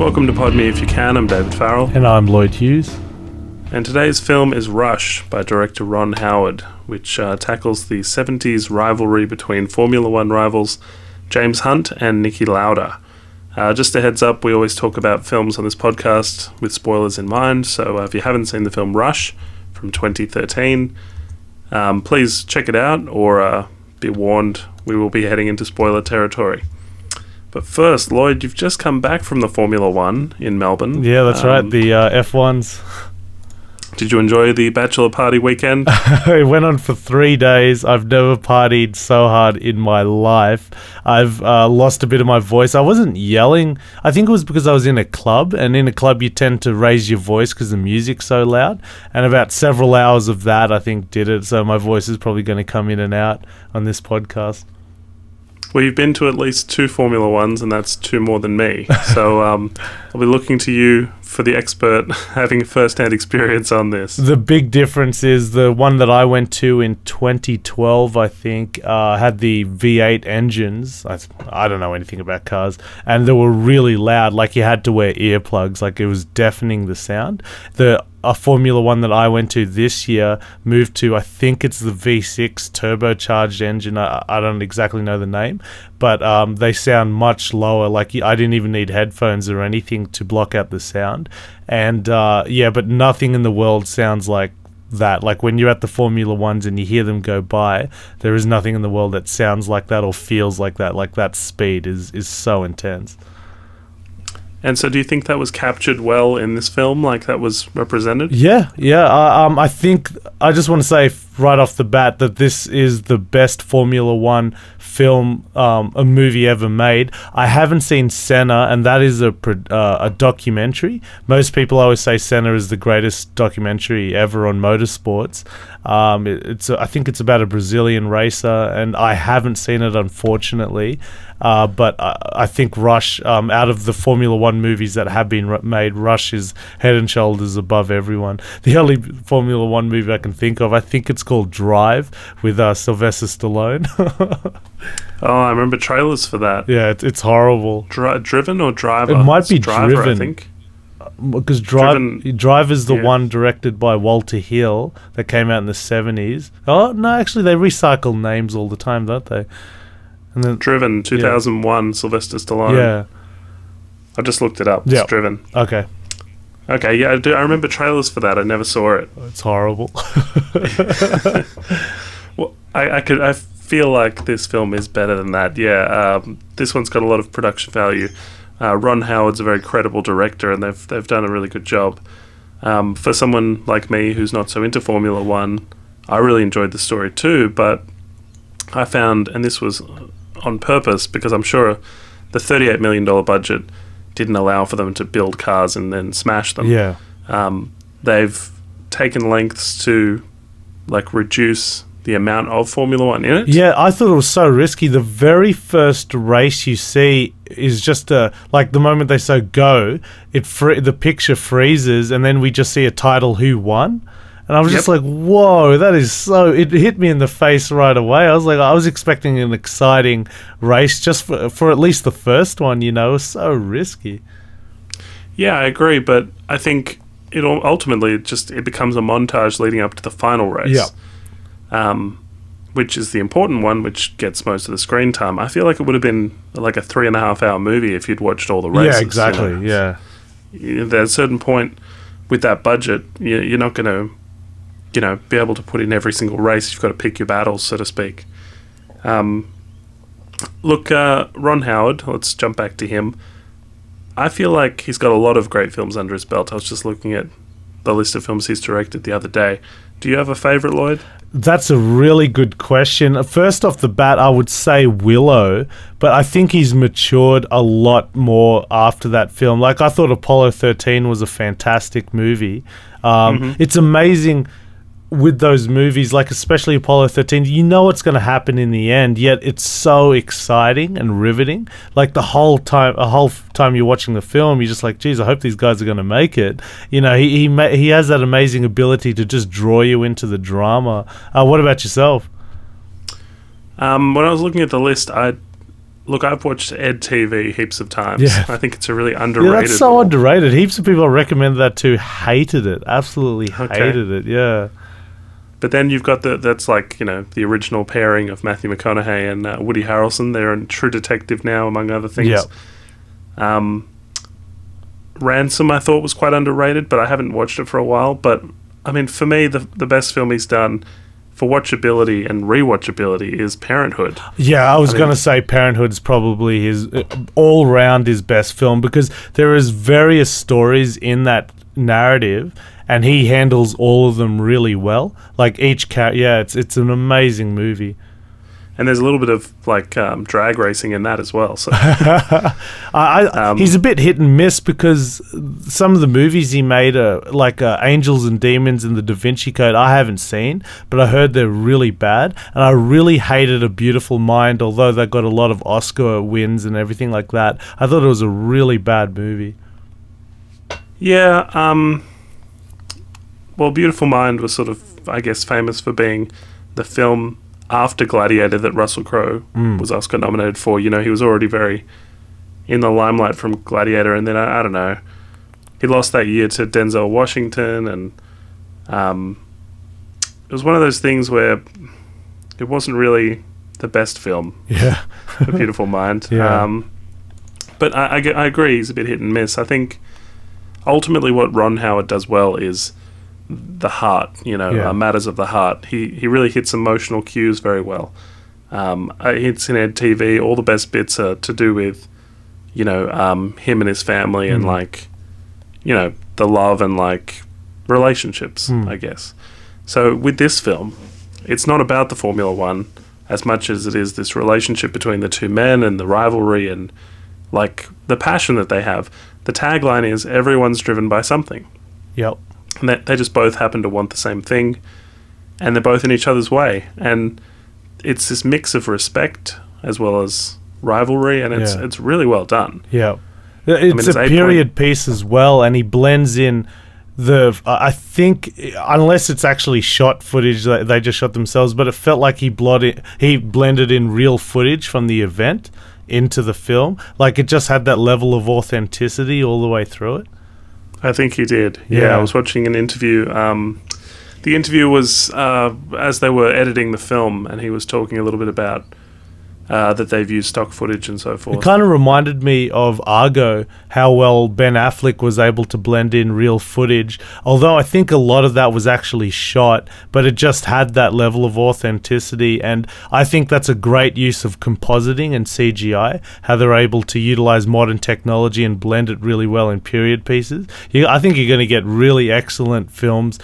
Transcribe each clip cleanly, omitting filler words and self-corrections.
Welcome to Pod Me If You Can. I'm David Farrell. And I'm Lloyd Hughes. And today's film is Rush by director Ron Howard, which tackles the 70s rivalry between Formula One rivals James Hunt and Niki Lauda. Just a heads up, we always talk about films on this podcast with spoilers in mind, so if you haven't seen the film Rush from 2013, please check it out, or be warned, we will be heading into spoiler territory. But first, Lloyd, you've just come back from the Formula One in Melbourne. Yeah, that's right, the F1s. Did you enjoy the bachelor party weekend? It went on for 3 days. I've never partied so hard in my life. I've lost a bit of my voice. I wasn't yelling. I think it was because I was in a club, and in a club you tend to raise your voice because the music's so loud, and about several hours of that I think did it, so my voice is probably going to come in and out on this podcast. Well, you've been to at least two Formula Ones, and that's two more than me. So I'll be looking to you for the expert having first-hand experience on this. The big difference is the one that I went to in 2012, I think, had the V8 engines. I don't know anything about cars. And they were really loud. Like, you had to wear earplugs. Like, it was deafening the sound. A Formula One that I went to this year moved to, I think it's the V6 turbocharged engine. I don't exactly know the name, but they sound much lower. Like, I didn't even need headphones or anything to block out the sound. And but nothing in the world sounds like that. Like, when you're at the Formula Ones and you hear them go by, there is nothing in the world that sounds like that or feels like that. Like, that speed is so intense. And so do you think that was captured well in this film? Like, that was represented? Yeah. I think I just want to say right off the bat that this is the best Formula One film, a movie ever made. I haven't seen Senna, and that is a documentary. Most people always say Senna is the greatest documentary ever on motorsports. I think it's about a Brazilian racer, and I haven't seen it, unfortunately. But I think Rush, out of the Formula One movies that have been made, Rush is head and shoulders above everyone. The only Formula One movie I can think of, I think it's called Drive with Sylvester Stallone. Oh, I remember trailers for that. Yeah, it's horrible. Driven or Driver? It might be Driver, Driven, I think. Because Drive is the one directed by Walter Hill that came out in the 70s. Oh, no, actually, they recycle names all the time, don't they? And then, Driven, 2001, Sylvester Stallone. Yeah. I just looked it up. It's Driven. Okay, yeah, I remember trailers for that. I never saw it. It's horrible. Well, I feel like this film is better than that. Yeah, this one's got a lot of production value. Ron Howard's a very credible director, and they've done a really good job. For someone like me who's not so into Formula One, I really enjoyed the story too, but I found, and this was on purpose because I'm sure the $38 million budget didn't allow for them to build cars and then smash them. Yeah. They've taken lengths to, like, reduce the amount of Formula One in it. Yeah, I thought it was so risky. The very first race you see is just the moment they say go, the picture freezes, and then we just see a title who won. And I was just like, whoa, that is so... It hit me in the face right away. I was like, I was expecting an exciting race just for at least the first one, you know. It was so risky. Yeah, I agree. But I think it ultimately it becomes a montage leading up to the final race. Yeah. Which is the important one, which gets most of the screen time. I feel like it would have been like a 3.5-hour movie if you'd watched all the races. Yeah, exactly, you know? Yeah. At a certain point with that budget, you're not going to... you know, be able to put in every single race. You've got to pick your battles, so to speak. Ron Howard, let's jump back to him. I feel like he's got a lot of great films under his belt. I was just looking at the list of films he's directed the other day. Do you have a favourite, Lloyd? That's a really good question. First off the bat, I would say Willow, but I think he's matured a lot more after that film. Like, I thought Apollo 13 was a fantastic movie. It's amazing... with those movies, like especially Apollo 13, you know what's going to happen in the end, yet it's so exciting and riveting. Like, the whole time you're watching the film, you're just like, geez, I hope these guys are going to make it. You know, he has that amazing ability to just draw you into the drama. What about yourself? When I was looking at the list, I Look, I've watched Ed TV heaps of times. Yeah. I think it's a really underrated. Yeah, that's so underrated. Heaps of people I recommend that to hated it. Absolutely hated it, yeah. But then you've got that's like, you know, the original pairing of Matthew McConaughey and Woody Harrelson. They're in True Detective now, among other things. Yep. Ransom, I thought, was quite underrated, but I haven't watched it for a while. But, I mean, for me, the best film he's done for watchability and rewatchability is Parenthood. Yeah, I was going to say Parenthood's probably his all-round his best film, because there is various stories in that narrative, and he handles all of them really well. Like each it's an amazing movie. And there's a little bit of like drag racing in that as well. So he's a bit hit and miss, because some of the movies he made are like Angels and Demons and The Da Vinci Code. I haven't seen, but I heard they're really bad, and I really hated A Beautiful Mind. Although they got a lot of Oscar wins and everything like that, I thought it was a really bad movie. Yeah. Well, Beautiful Mind was sort of, I guess, famous for being the film after Gladiator that Russell Crowe was Oscar nominated for. You know, he was already very in the limelight from Gladiator, and then, I don't know, he lost that year to Denzel Washington, and it was one of those things where it wasn't really the best film. Yeah. A Beautiful Mind. Yeah. But I agree, he's a bit hit and miss. I think ultimately what Ron Howard does well is the heart, you know, matters of the heart. He really hits emotional cues very well. It's in Ed TV. All the best bits are to do with, you know, him and his family and, like, you know, the love and, like, relationships, I guess. So with this film, it's not about the Formula One as much as it is this relationship between the two men and the rivalry and, like, the passion that they have. The tagline is, everyone's driven by something. Yep. And they just both happen to want the same thing, and they're both in each other's way. And it's this mix of respect as well as rivalry, and it's really well done. Yeah. It's a period piece as well, and he blends in I think, unless it's actually shot footage that they just shot themselves, but it felt like he blended in real footage from the event into the film. Like, it just had that level of authenticity all the way through it. I think he did. Yeah, I was watching an interview. The interview was as they were editing the film, and he was talking a little bit about that they've used stock footage and so forth. It kind of reminded me of Argo, how well Ben Affleck was able to blend in real footage, although I think a lot of that was actually shot, but it just had that level of authenticity, and I think that's a great use of compositing and CGI, how they're able to utilize modern technology and blend it really well in period pieces. I think you're going to get really excellent films,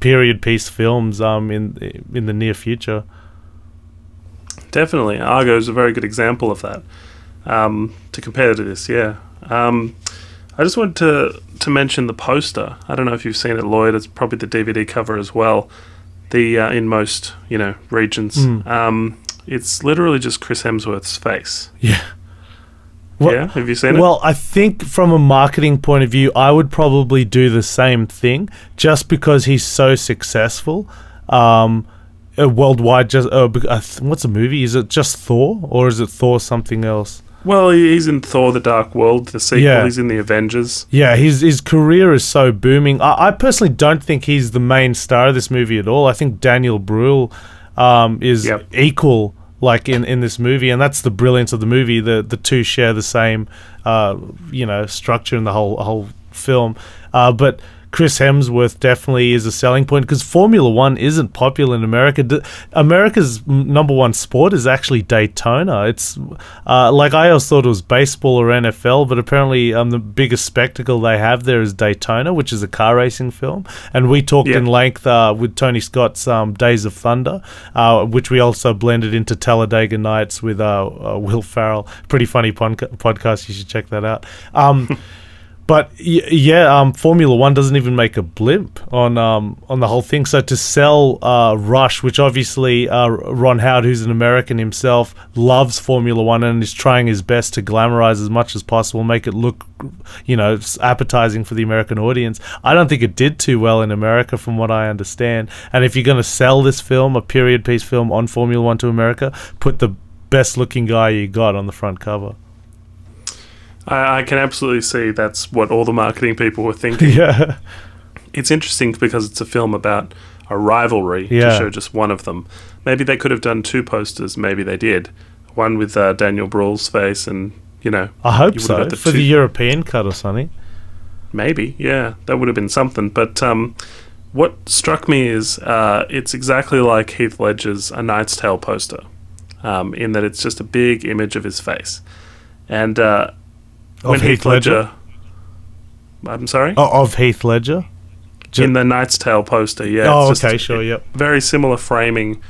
period piece films, in the near future. Definitely. Argo is a very good example of that, to compare to this, yeah. I just wanted to mention the poster. I don't know if you've seen it, Lloyd. It's probably the DVD cover as well, in most, you know, regions. It's literally just Chris Hemsworth's face. Yeah. Have you seen it? Well, I think from a marketing point of view, I would probably do the same thing, just because he's so successful. Worldwide, just what's the movie? Is it just Thor, or is it Thor something else? Well, he's in Thor: The Dark World, the sequel. Yeah. He's in the Avengers. Yeah, his career is so booming. I personally don't think he's the main star of this movie at all. I think Daniel Brühl is equal, like, in this movie, and that's the brilliance of the movie. The two share the same structure in the whole film, but Chris Hemsworth definitely is a selling point, because Formula One isn't popular in America. America's number one sport is actually Daytona. It's like, I always thought it was baseball or NFL, but apparently the biggest spectacle they have there is Daytona, which is a car racing film. And we talked in length with Tony Scott's Days of Thunder, which we also blended into Talladega Nights with Will Ferrell. Pretty funny podcast. You should check that out. But Formula One doesn't even make a blimp on the whole thing. So to sell Rush, which obviously Ron Howard, who's an American himself, loves Formula One and is trying his best to glamorize as much as possible, make it look, you know, appetizing for the American audience. I don't think it did too well in America, from what I understand. And if you're going to sell this film, a period piece film on Formula One to America, put the best looking guy you got on the front cover. I can absolutely see that's what all the marketing people were thinking. Yeah. It's interesting because it's a film about a rivalry to show just one of them. Maybe they could have done two posters. Maybe they did. One with Daniel Brühl's face and, you know... I hope so. For the European cut or something. Maybe, yeah. That would have been something. But what struck me is it's exactly like Heath Ledger's A Knight's Tale poster, in that it's just a big image of his face. And... when Heath Ledger? I'm sorry? Oh, of Heath Ledger? In the Knight's Tale poster, yeah. Oh, it's okay, sure, yep. Very similar framing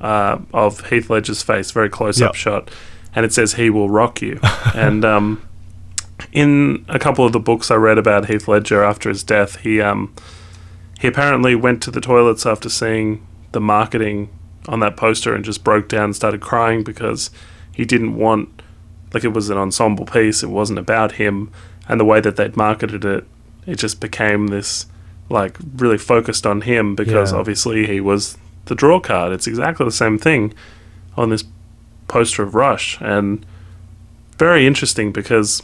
of Heath Ledger's face, very close-up shot. And it says, "He will rock you." And in a couple of the books I read about Heath Ledger after his death, he apparently went to the toilets after seeing the marketing on that poster and just broke down and started crying because he didn't want... Like, it was an ensemble piece, it wasn't about him, and the way that they'd marketed it, it just became this, like, really focused on him because obviously he was the draw card. It's exactly the same thing on this poster of Rush, and very interesting because,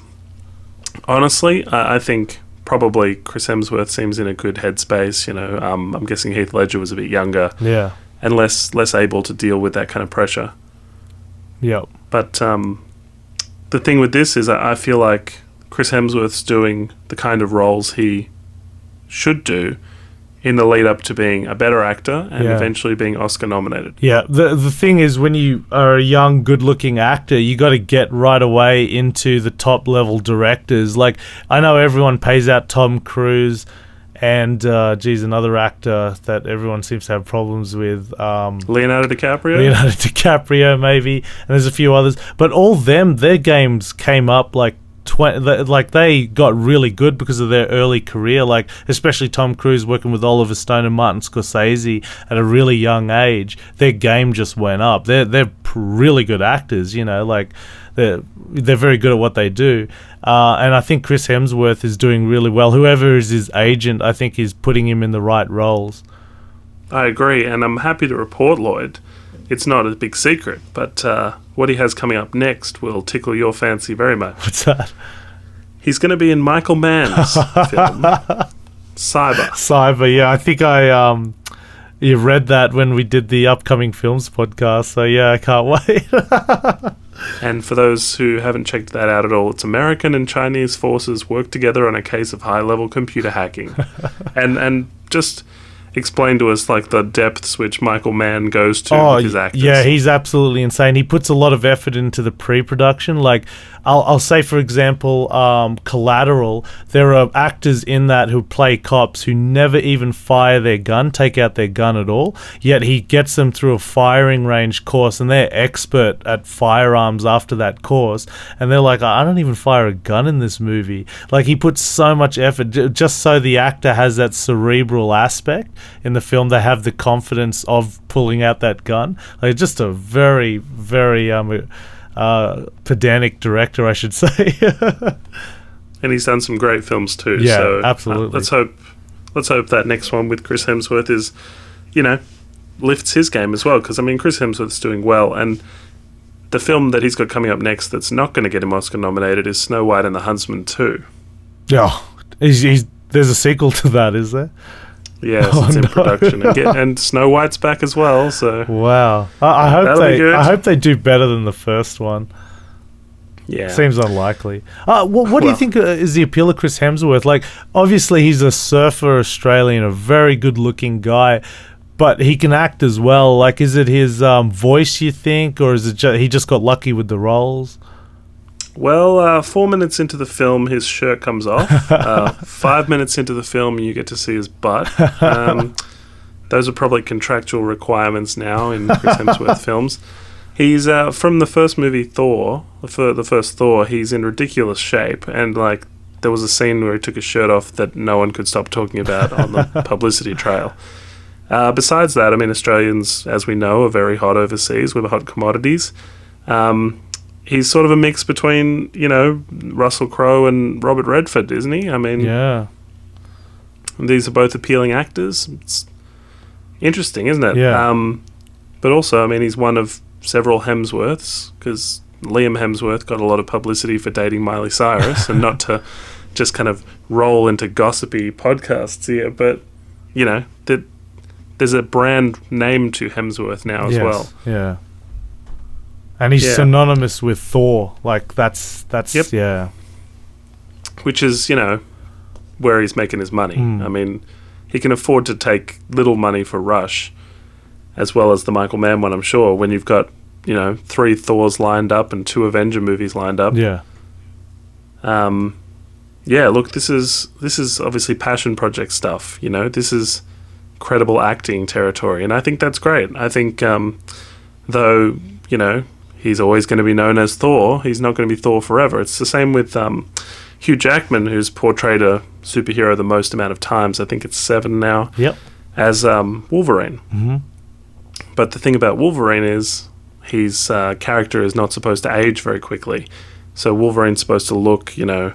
honestly, I think probably Chris Hemsworth seems in a good headspace, you know. I'm guessing Heath Ledger was a bit younger and less able to deal with that kind of pressure. Yep. But, the thing with this is I feel like Chris Hemsworth's doing the kind of roles he should do in the lead up to being a better actor and eventually being Oscar nominated. Yeah, the thing is, when you are a young, good-looking actor, you got to get right away into the top-level directors. Like, I know everyone pays out Tom Cruise and, another actor that everyone seems to have problems with. Leonardo DiCaprio? Leonardo DiCaprio, maybe. And there's a few others. But all them, their games came up, they got really good because of their early career, like, especially Tom Cruise working with Oliver Stone and Martin Scorsese at a really young age. Their game just went up. They're really good actors, you know, like... They're very good at what they do, and I think Chris Hemsworth is doing really well. Whoever is his agent, I think, is putting him in the right roles. I agree, and I'm happy to report, Lloyd, it's not a big secret, but what he has coming up next will tickle your fancy very much. What's that? He's going to be in Michael Mann's film, Cyber. Yeah, I think you read that when we did the upcoming films podcast, so yeah, I can't wait. And for those who haven't checked that out at all, it's American and Chinese forces work together on a case of high-level computer hacking. and just explain to us, like, the depths which Michael Mann goes to with his actors. Yeah, he's absolutely insane. He puts a lot of effort into the pre-production. Like, I'll say, for example, Collateral, there are actors in that who play cops who never even fire their gun, take out their gun at all, yet he gets them through a firing range course, and they're expert at firearms after that course, and they're like, I don't even fire a gun in this movie. Like, he puts so much effort, just so the actor has that cerebral aspect. In the film, they have the confidence of pulling out that gun. Like, just a very, very pedantic director, I should say. And he's done some great films too. Yeah, so, absolutely. Let's hope that next one with Chris Hemsworth is, you know, lifts his game as well. Because I mean, Chris Hemsworth's doing well, and the film that he's got coming up next that's not going to get him Oscar nominated is Snow White and the Huntsman 2. Yeah, there's a sequel to that, is there? Yes, it's in production. And Snow White's back as well, so... Wow. I hope they do better than the first one. Yeah. Seems unlikely. What do you think is the appeal of Chris Hemsworth? Like, obviously he's a surfer Australian, a very good-looking guy, but he can act as well. Like, is it his voice, you think, or is it he just got lucky with the roles? Well, 4 minutes into the film, his shirt comes off. 5 minutes into the film, you get to see his butt. Those are probably contractual requirements now in Chris Hemsworth films. He's from the first movie, Thor. For the first Thor, he's in ridiculous shape, and like there was a scene where he took his shirt off that no one could stop talking about on the publicity trail. Besides that, I mean, Australians, as we know, are very hot overseas. We're hot commodities. He's sort of a mix between, you know, Russell Crowe and Robert Redford, isn't he? I mean, yeah, these are both appealing actors. It's interesting, isn't it? Yeah. But also, I mean, he's one of several Hemsworths, because Liam Hemsworth got a lot of publicity for dating Miley Cyrus, and not to just kind of roll into gossipy podcasts here, but, you know, there's a brand name to Hemsworth now as well. Yeah. And he's synonymous with Thor. Like, that's which is, you know, where he's making his money. I mean, he can afford to take little money for Rush, as well as the Michael Mann one, I'm sure, when you've got, you know, 3 Thors lined up and 2 Avenger movies lined up. Yeah, look, this is obviously passion project stuff, you know. This is credible acting territory, and I think that's great. I think, though, you know, he's always going to be known as Thor. He's not going to be Thor forever. It's the same with Hugh Jackman, who's portrayed a superhero the most amount of times. I think it's 7 now. Yep. As Wolverine. Mm-hmm. But the thing about Wolverine is his character is not supposed to age very quickly. So Wolverine's supposed to look, you know,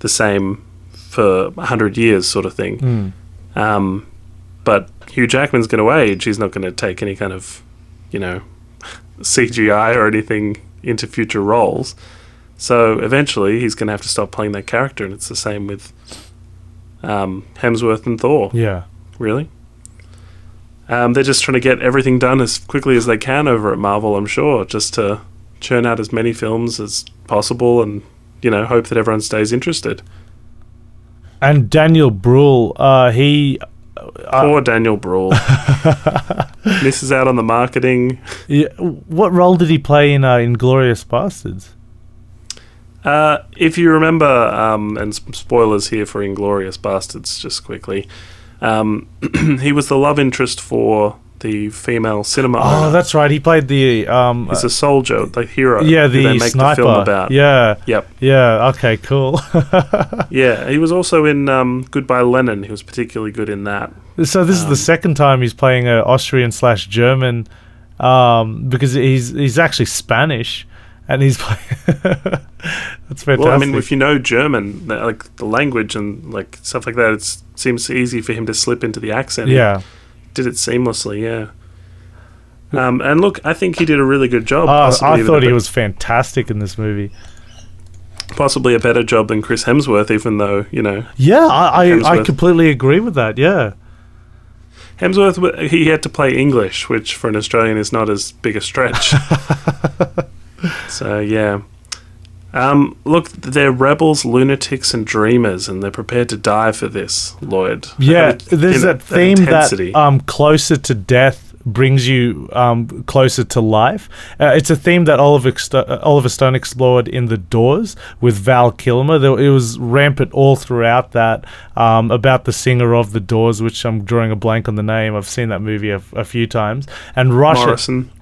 the same for 100 years sort of thing. But Hugh Jackman's going to age. He's not going to take any kind of, you know, CGI or anything into future roles, so eventually he's going to have to stop playing that character. And it's the same with Hemsworth and Thor. They're just trying to get everything done as quickly as they can over at Marvel, I'm sure, just to churn out as many films as possible, and, you know, hope that everyone stays interested. And Daniel Brühl, he poor Daniel Brühl misses out on the marketing. What role did he play in Inglourious Basterds? If you remember, and spoilers here for Inglourious Basterds, just quickly, he was the love interest for the female cinema owner. That's right, he played the he's a soldier, the hero, the sniper, the film about. Okay, cool. Yeah, he was also in Goodbye Lenin. He was particularly good in that. So this is the second time he's playing an Austrian/German, because he's actually Spanish, and he's playing that's fantastic. Well, I mean, if you know German, like the language and like stuff like that, it seems easy for him to slip into the accent. Did it seamlessly, and look, I think he did a really good job. I thought he was fantastic in this movie. Possibly a better job than Chris Hemsworth, even though, you know... I completely agree with that, Hemsworth, he had to play English, which for an Australian is not as big a stretch. So, yeah. Look, they're rebels, lunatics, and dreamers, and they're prepared to die for this, Lloyd. There's that theme that closer to death brings you closer to life. It's a theme that Oliver Stone explored in The Doors with Val Kilmer. It was rampant all throughout that, about the singer of The Doors, which I'm drawing a blank on the name. I've seen that movie a few times. And Rush... Morrison.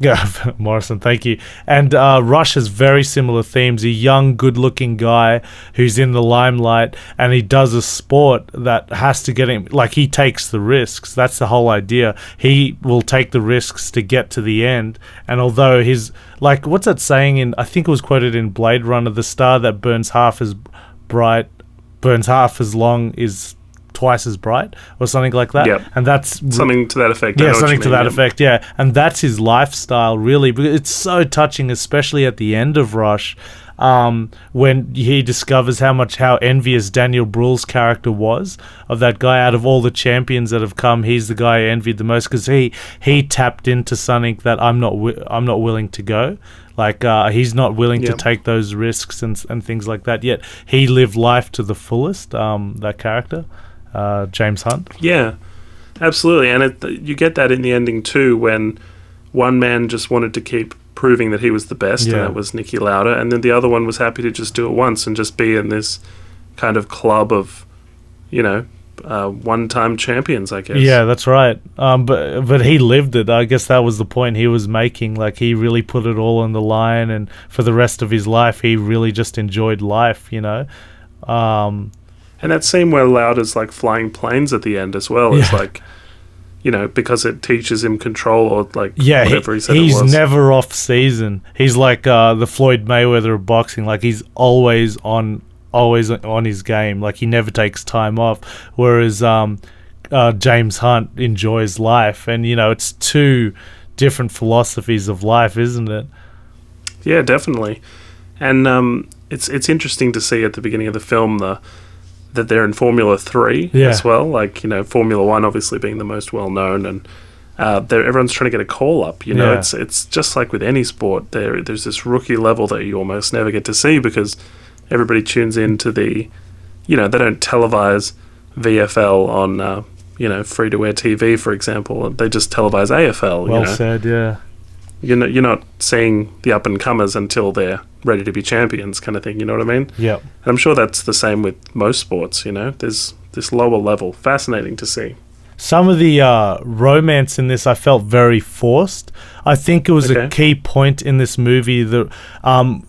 Morrison, thank you. And Rush has very similar themes. A young, good-looking guy who's in the limelight, and he does a sport that has to get him... Like, he takes the risks. That's the whole idea. He will take the risks to get to the end. And although his... Like, what's that saying in... I think it was quoted in Blade Runner, the star that burns half as bright... burns half as long is twice as bright, or something like that. And that's something to that effect. And that's his lifestyle, really, because it's so touching, especially at the end of Rush, when he discovers how envious Daniel Brühl's character was of that guy. Out of all the champions that have come, he's the guy I envied the most, because he tapped into something that I'm not willing to go. Like, he's not willing to take those risks and things like that, yet he lived life to the fullest, that character, James Hunt. Yeah, absolutely. And you get that in the ending too, when one man just wanted to keep proving that he was the best, and that was Niki Lauda, and then the other one was happy to just do it once and just be in this kind of club of, you know, one-time champions, I guess. Yeah, that's right. But he lived it. I guess that was the point he was making. Like, he really put it all on the line, and for the rest of his life, he really just enjoyed life, you know. And that scene where Lauda's like flying planes at the end as well. It's like, you know, because it teaches him control, or like whatever he said it was. He's never off season. He's like the Floyd Mayweather of boxing. Like, he's always on his game. Like, he never takes time off, whereas James Hunt enjoys life. And, you know, it's two different philosophies of life, isn't it? Yeah, definitely. And it's interesting to see at the beginning of the film that they're in Formula 3 as well. Like, you know, Formula 1 obviously being the most well-known, and everyone's trying to get a call-up. You know, it's just like with any sport. There's this rookie level that you almost never get to see because everybody tunes in to the... You know, they don't televise VFL on, free-to-air TV, for example. They just televise AFL. Well said, yeah. You're not seeing the up-and-comers until they're ready to be champions kind of thing, you know what I mean? Yeah. And I'm sure that's the same with most sports, you know. There's this lower level. Fascinating to see. Some of the romance in this I felt very forced. I think it was a key point in this movie that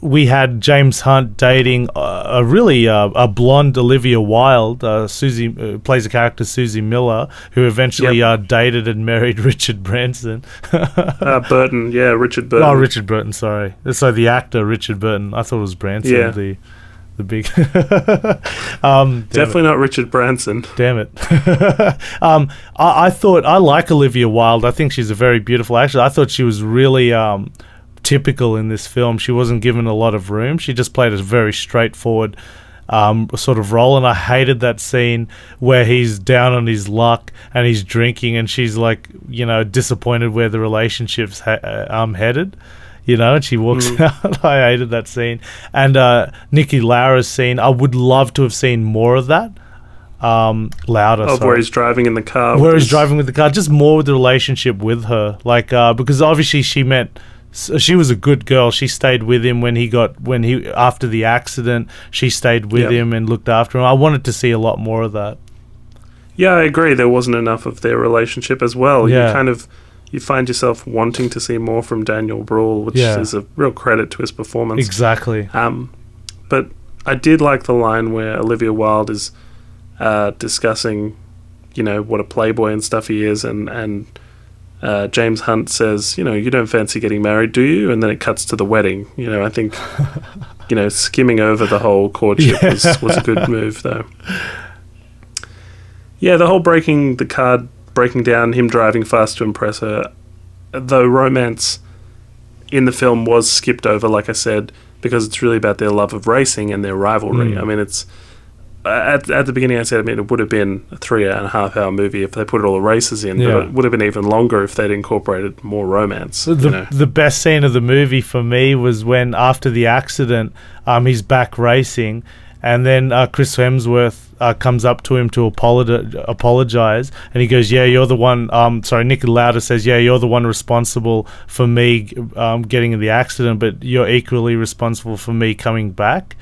we had James Hunt dating a blonde Olivia Wilde, Susie plays a character, Susie Miller, who eventually dated and married Richard Branson. Burton, yeah, Richard Burton. Oh, Richard Burton, sorry. So the actor, Richard Burton, I thought it was Branson, the big definitely not Richard Branson, damn it. I like Olivia Wilde. I think she's a very beautiful actress. I thought she was really typical in this film. She wasn't given a lot of room. She just played a very straightforward sort of role, and I hated that scene where he's down on his luck and he's drinking and she's like, you know, disappointed where the relationship's headed. You know, and she walks out. I hated that scene. And Niki Lauda's scene, I would love to have seen more of that. Where he's driving in the car. He's driving with the car. Just more with the relationship with her. Like, because obviously she was a good girl. She stayed with him after the accident, she stayed with him and looked after him. I wanted to see a lot more of that. Yeah, I agree. There wasn't enough of their relationship as well. Yeah. You find yourself wanting to see more from Daniel Brühl, which is a real credit to his performance. Exactly. But I did like the line where Olivia Wilde is discussing, you know, what a playboy and stuff he is, and James Hunt says, you know, you don't fancy getting married, do you? And then it cuts to the wedding. You know, I think, you know, skimming over the whole courtship was a good move, though. Yeah, the whole breaking down, him driving fast to impress her, though romance in the film was skipped over, like I said, because it's really about their love of racing and their rivalry. I mean, it's at the beginning I said, I mean, it would have been a 3.5-hour movie if they put all the races in, but it would have been even longer if they'd incorporated more romance. The best scene of the movie for me was when, after the accident, he's back racing, and then Chris Hemsworth comes up to him to apologize, and he goes, you're the one, Niki Lauda says, you're the one responsible for me getting in the accident, but you're equally responsible for me coming back,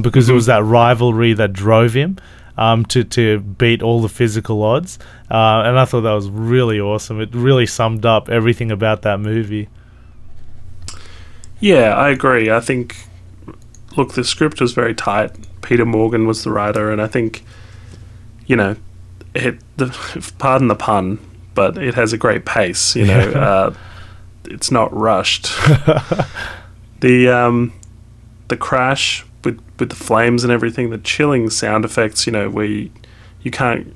because it was that rivalry that drove him to beat all the physical odds, and I thought that was really awesome. It really summed up everything about that movie. Yeah, I agree. I think, look, the script was very tight. Peter Morgan was the writer, and I think, you know, pardon the pun, but it has a great pace, you know. It's not rushed. The crash with the flames and everything, the chilling sound effects, you know, where he can't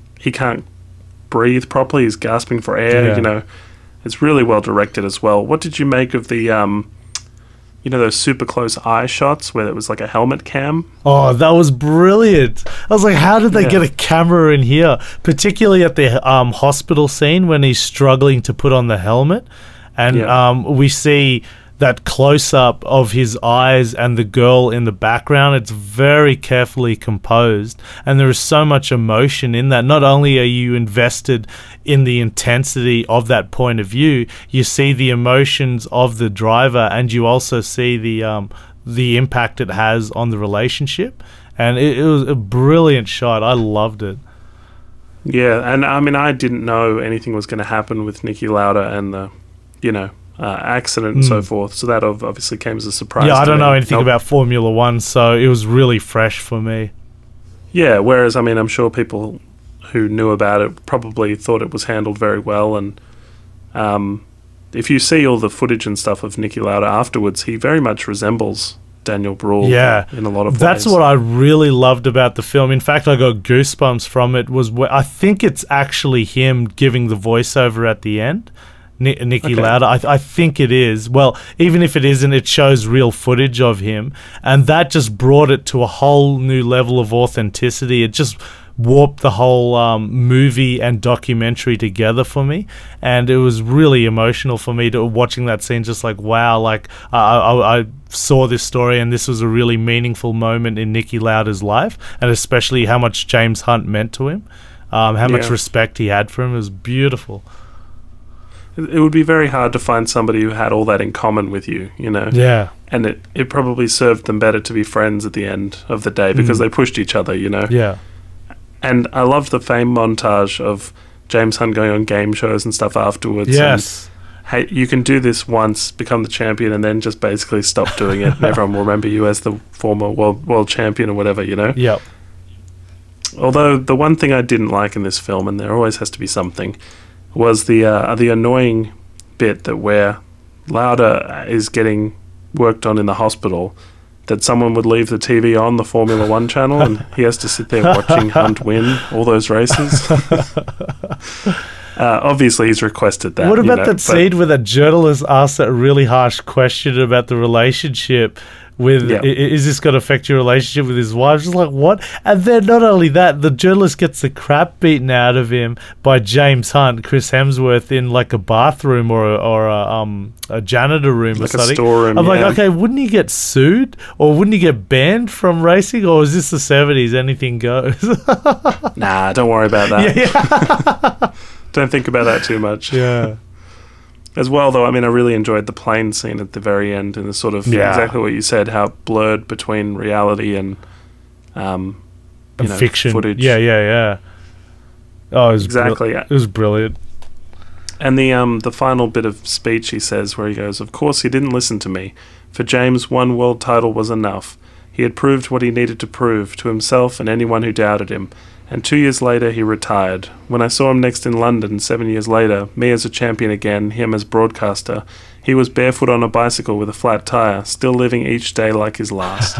breathe properly, he's gasping for air, you know. It's really well directed as well. What did you make of the you know, those super close eye shots where it was like a helmet cam? Oh, that was brilliant. I was like, how did they get a camera in here? Particularly at the hospital scene when he's struggling to put on the helmet. And we see that close-up of his eyes and the girl in the background. It's very carefully composed, and there is so much emotion in that. Not only are you invested in the intensity of that point of view, you see the emotions of the driver, and you also see the impact it has on the relationship. And it was a brilliant shot. I loved it. Yeah, and I mean, I didn't know anything was going to happen with Niki Lauda and the, you know, accident and so forth, so that obviously came as a surprise. Yeah, I don't know anything about Formula One, so it was really fresh for me. Yeah, whereas, I mean, I'm sure people who knew about it probably thought it was handled very well, and if you see all the footage and stuff of Niki Lauda afterwards, he very much resembles Daniel Brühl in a lot of ways. That's what I really loved about the film. In fact, I got goosebumps from it. I think it's actually him giving the voiceover at the end. Niki Lauda. I think it is. Well, even if it isn't, it shows real footage of him, and that just brought it to a whole new level of authenticity. It just warped the whole movie and documentary together for me, and it was really emotional for me to watching that scene, just like, wow, like I saw this story, and this was a really meaningful moment in Niki Lauda's life, and especially how much James Hunt meant to him, how much respect he had for him. It was beautiful. It would be very hard to find somebody who had all that in common with you, you know? Yeah. And it probably served them better to be friends at the end of the day, because they pushed each other, you know? Yeah. And I loved the fame montage of James Hunt going on game shows and stuff afterwards. Yes. And, hey, you can do this once, become the champion, and then just basically stop doing it, and everyone will remember you as the former world champion or whatever, you know? Yep. Although the one thing I didn't like in this film, and there always has to be something, was the annoying bit that where Lauda is getting worked on in the hospital, that someone would leave the TV on the Formula One channel and he has to sit there watching Hunt win all those races. Obviously, he's requested that. What about that scene where the journalist asks that really harsh question about the relationship with, is this going to affect your relationship with his wife? Just like, what? And then not only that, the journalist gets the crap beaten out of him by James Hunt, Chris Hemsworth, in like a bathroom or a janitor room, like or something. A storeroom. I'm like, okay, wouldn't he get sued, or wouldn't he get banned from racing, or is this the 70s? Anything goes. Nah, don't worry about that. Yeah. Don't think about that too much. Yeah. As well, though, I mean, I really enjoyed the plane scene at the very end, and the sort of exactly what you said, how blurred between reality and fiction footage. Yeah. Oh, it was exactly. It was brilliant. And the final bit of speech he says, where he goes, "Of course, he didn't listen to me. For James, one world title was enough. He had proved what he needed to prove to himself and anyone who doubted him. And 2 years later, he retired. When I saw him next in London 7 years later, me as a champion again, him as broadcaster, he was barefoot on a bicycle with a flat tire, still living each day like his last.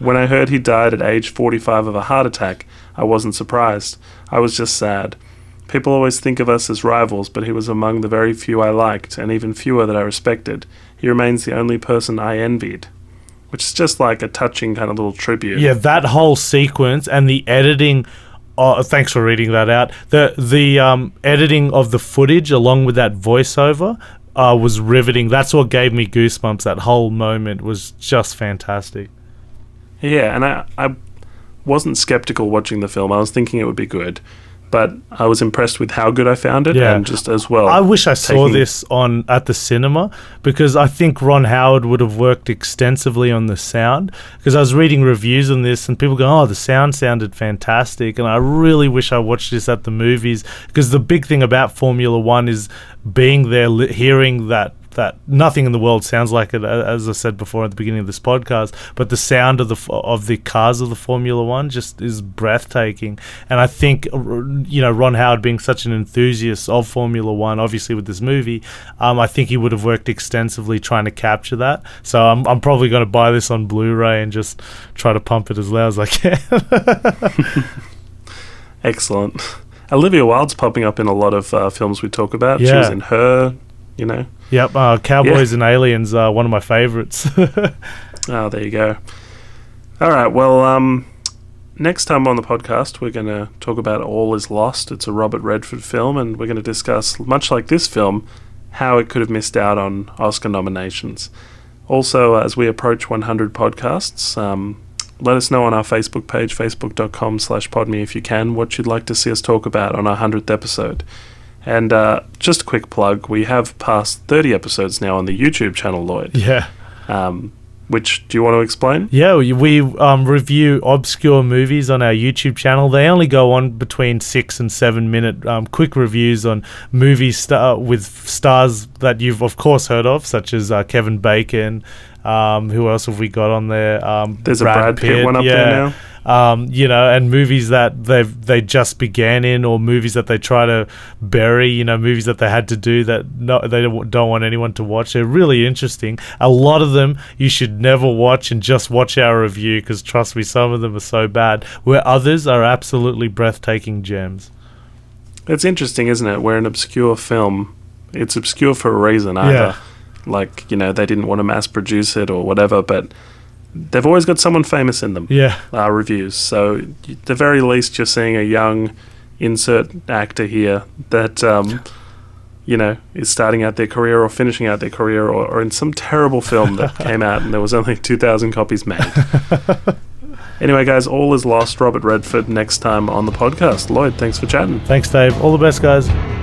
When I heard he died at age 45 of a heart attack, I wasn't surprised. I was just sad. People always think of us as rivals, but he was among the very few I liked, and even fewer that I respected. He remains the only person I envied." Which is just like a touching kind of little tribute. Yeah, that whole sequence and the editing... Oh, thanks for reading that out. The editing of the footage along with that voiceover was riveting. That's what gave me goosebumps. That whole moment was just fantastic. Yeah, and I wasn't skeptical watching the film. I was thinking it would be good, but I was impressed with how good I found it, and just as well. I wish I saw this at the cinema, because I think Ron Howard would have worked extensively on the sound, because I was reading reviews on this and people go, oh, the sound sounded fantastic, and I really wish I watched this at the movies, because the big thing about Formula One is being there, hearing that nothing in the world sounds like it, as I said before at the beginning of this podcast, but the sound of the cars of the Formula One just is breathtaking. And I think, you know, Ron Howard being such an enthusiast of Formula One, obviously with this movie, I think he would have worked extensively trying to capture that. So I'm probably going to buy this on Blu-ray and just try to pump it as loud as I can. Excellent. Olivia Wilde's popping up in a lot of films we talk about. Yeah. She was in Her, you know. Yep, Cowboys and Aliens are one of my favourites. Oh, there you go. All right, well, next time on the podcast, we're going to talk about All Is Lost. It's a Robert Redford film, and we're going to discuss, much like this film, how it could have missed out on Oscar nominations. Also, as we approach 100 podcasts, let us know on our Facebook page, facebook.com/podme, if you can, what you'd like to see us talk about on our 100th episode. And just a quick plug, we have passed 30 episodes now on the YouTube channel, Lloyd. Yeah. Which, do you want to explain? Yeah, we review obscure movies on our YouTube channel. They only go on between 6 and 7 minute quick reviews on movies with stars that you've, of course, heard of, such as Kevin Bacon. Who else have we got on there? There's a Brad Pitt one up there now. You know, and movies that they just began in, or movies that they try to bury, you know, movies that they had to do that they don't want anyone to watch. They're really interesting. A lot of them you should never watch and just watch our review, because trust me, some of them are so bad, where others are absolutely breathtaking gems. It's interesting, isn't it? Where an obscure film It's obscure for a reason either. Yeah. Like, you know, they didn't want to mass produce it or whatever, but they've always got someone famous in them. Yeah. Reviews. So at the very least, you're seeing a young insert actor here that, you know, is starting out their career or finishing out their career, or in some terrible film that came out and there was only 2,000 copies made. Anyway, guys, All Is Lost. Robert Redford next time on the podcast. Lloyd, thanks for chatting. Thanks, Dave. All the best, guys.